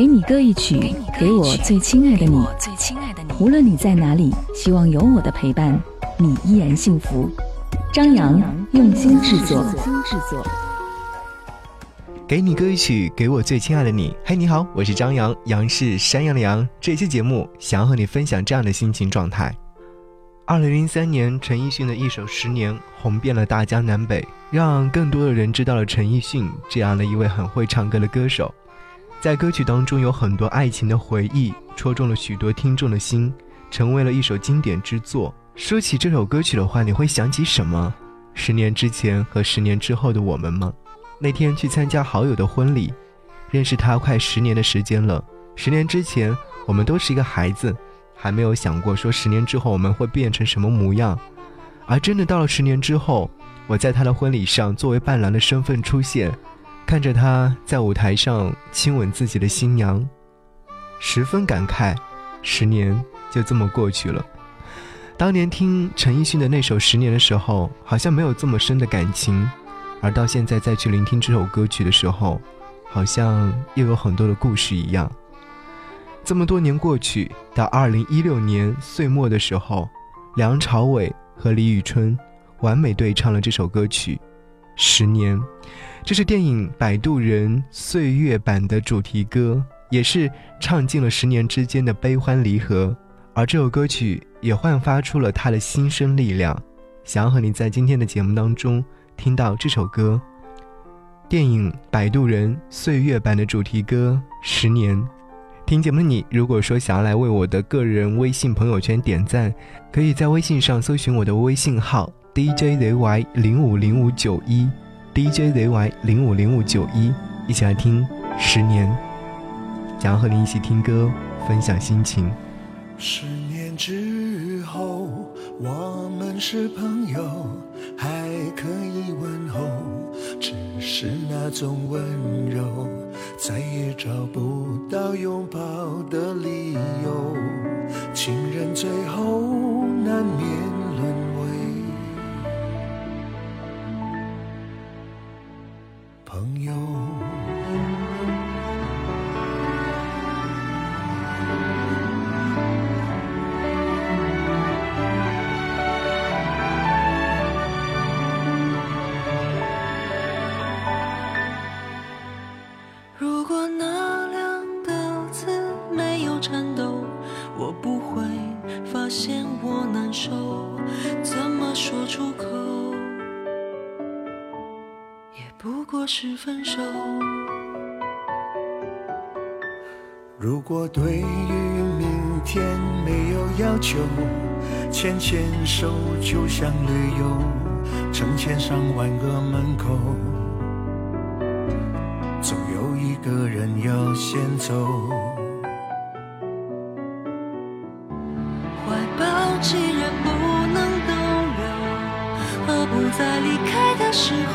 给你歌一曲，给我最亲爱的你。无论你在哪里，希望有我的陪伴，你依然幸福。张扬用心制作。给你歌一曲，给我最亲爱的你。嘿，你好，我是张扬，杨是山羊的羊。这期节目想要和你分享这样的心情状态。2003年，陈奕迅的一首《10年》红遍了大江南北，让更多的人知道了陈奕迅这样的一位很会唱歌的歌手。在歌曲当中有很多爱情的回忆，戳中了许多听众的心，成为了一首经典之作。说起这首歌曲的话，你会想起什么？10年之前和10年之后的我们吗？那天去参加好友的婚礼，认识他快10年的时间了。10年之前我们都是一个孩子，还没有想过说10年之后我们会变成什么模样，而真的到了10年之后，我在他的婚礼上作为伴郎的身份出现，看着他在舞台上亲吻自己的新娘，十分感慨，10年就这么过去了。当年听陈奕迅的那首《10年》的时候，好像没有这么深的感情，而到现在再去聆听这首歌曲的时候，好像又有很多的故事一样。这么多年过去，到2016年岁末的时候，梁朝伟和李宇春完美对唱了这首歌曲《10年》，这是电影《摆渡人岁月版》的主题歌，也是唱尽了10年之间的悲欢离合，而这首歌曲也焕发出了他的新生力量。想要和你在今天的节目当中听到这首歌，电影《摆渡人岁月版》的主题歌《10年》。听节目的你，如果说想要来为我的个人微信朋友圈点赞，可以在微信上搜寻我的微信号 DJZY050591 DJZY050591， 一起来听《10年》，想要和你一起听歌，分享心情。10年之后，我们是朋友，还可以问候，只是那种温柔再也找不到拥抱的理由，情人最后难免沦为朋友。我不会发现我难受，怎么说出口，也不过是分手。如果对于明天没有要求，牵牵手就像旅游，成千上万个门口，总有一个人要先走。既然不能逗留，何不在离开的时候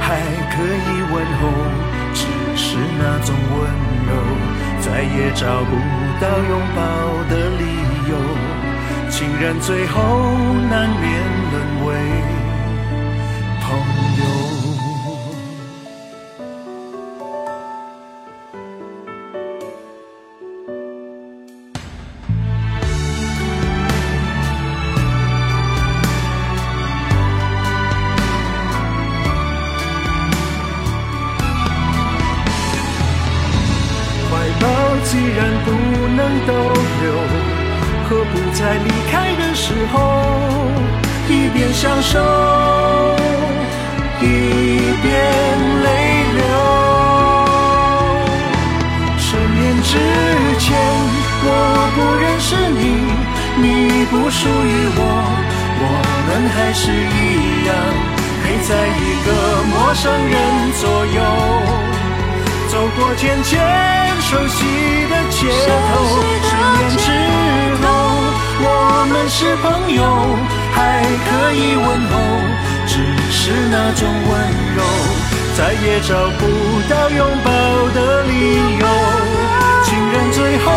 还可以问候，只是那种温柔再也找不到拥抱的理由，情人最后难免沦为朋友。既然不能逗留，何不在离开的时候一边享受一边泪流。10年之前我不认识你，你不属于我，我们还是一样陪在一个陌生人左右，走过渐渐熟悉是朋友，还可以问候，只是那种温柔再也找不到拥抱的理由。情人最后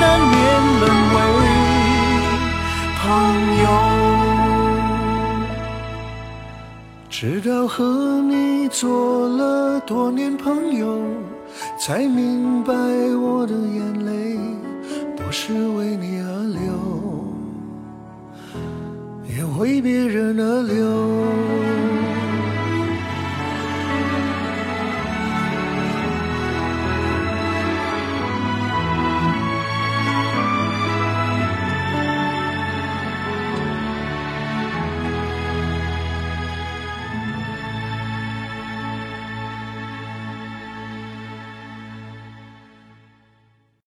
难免沦为朋友，直到和你做了多年朋友，才明白我的眼泪不是为你而流，也为别人而流。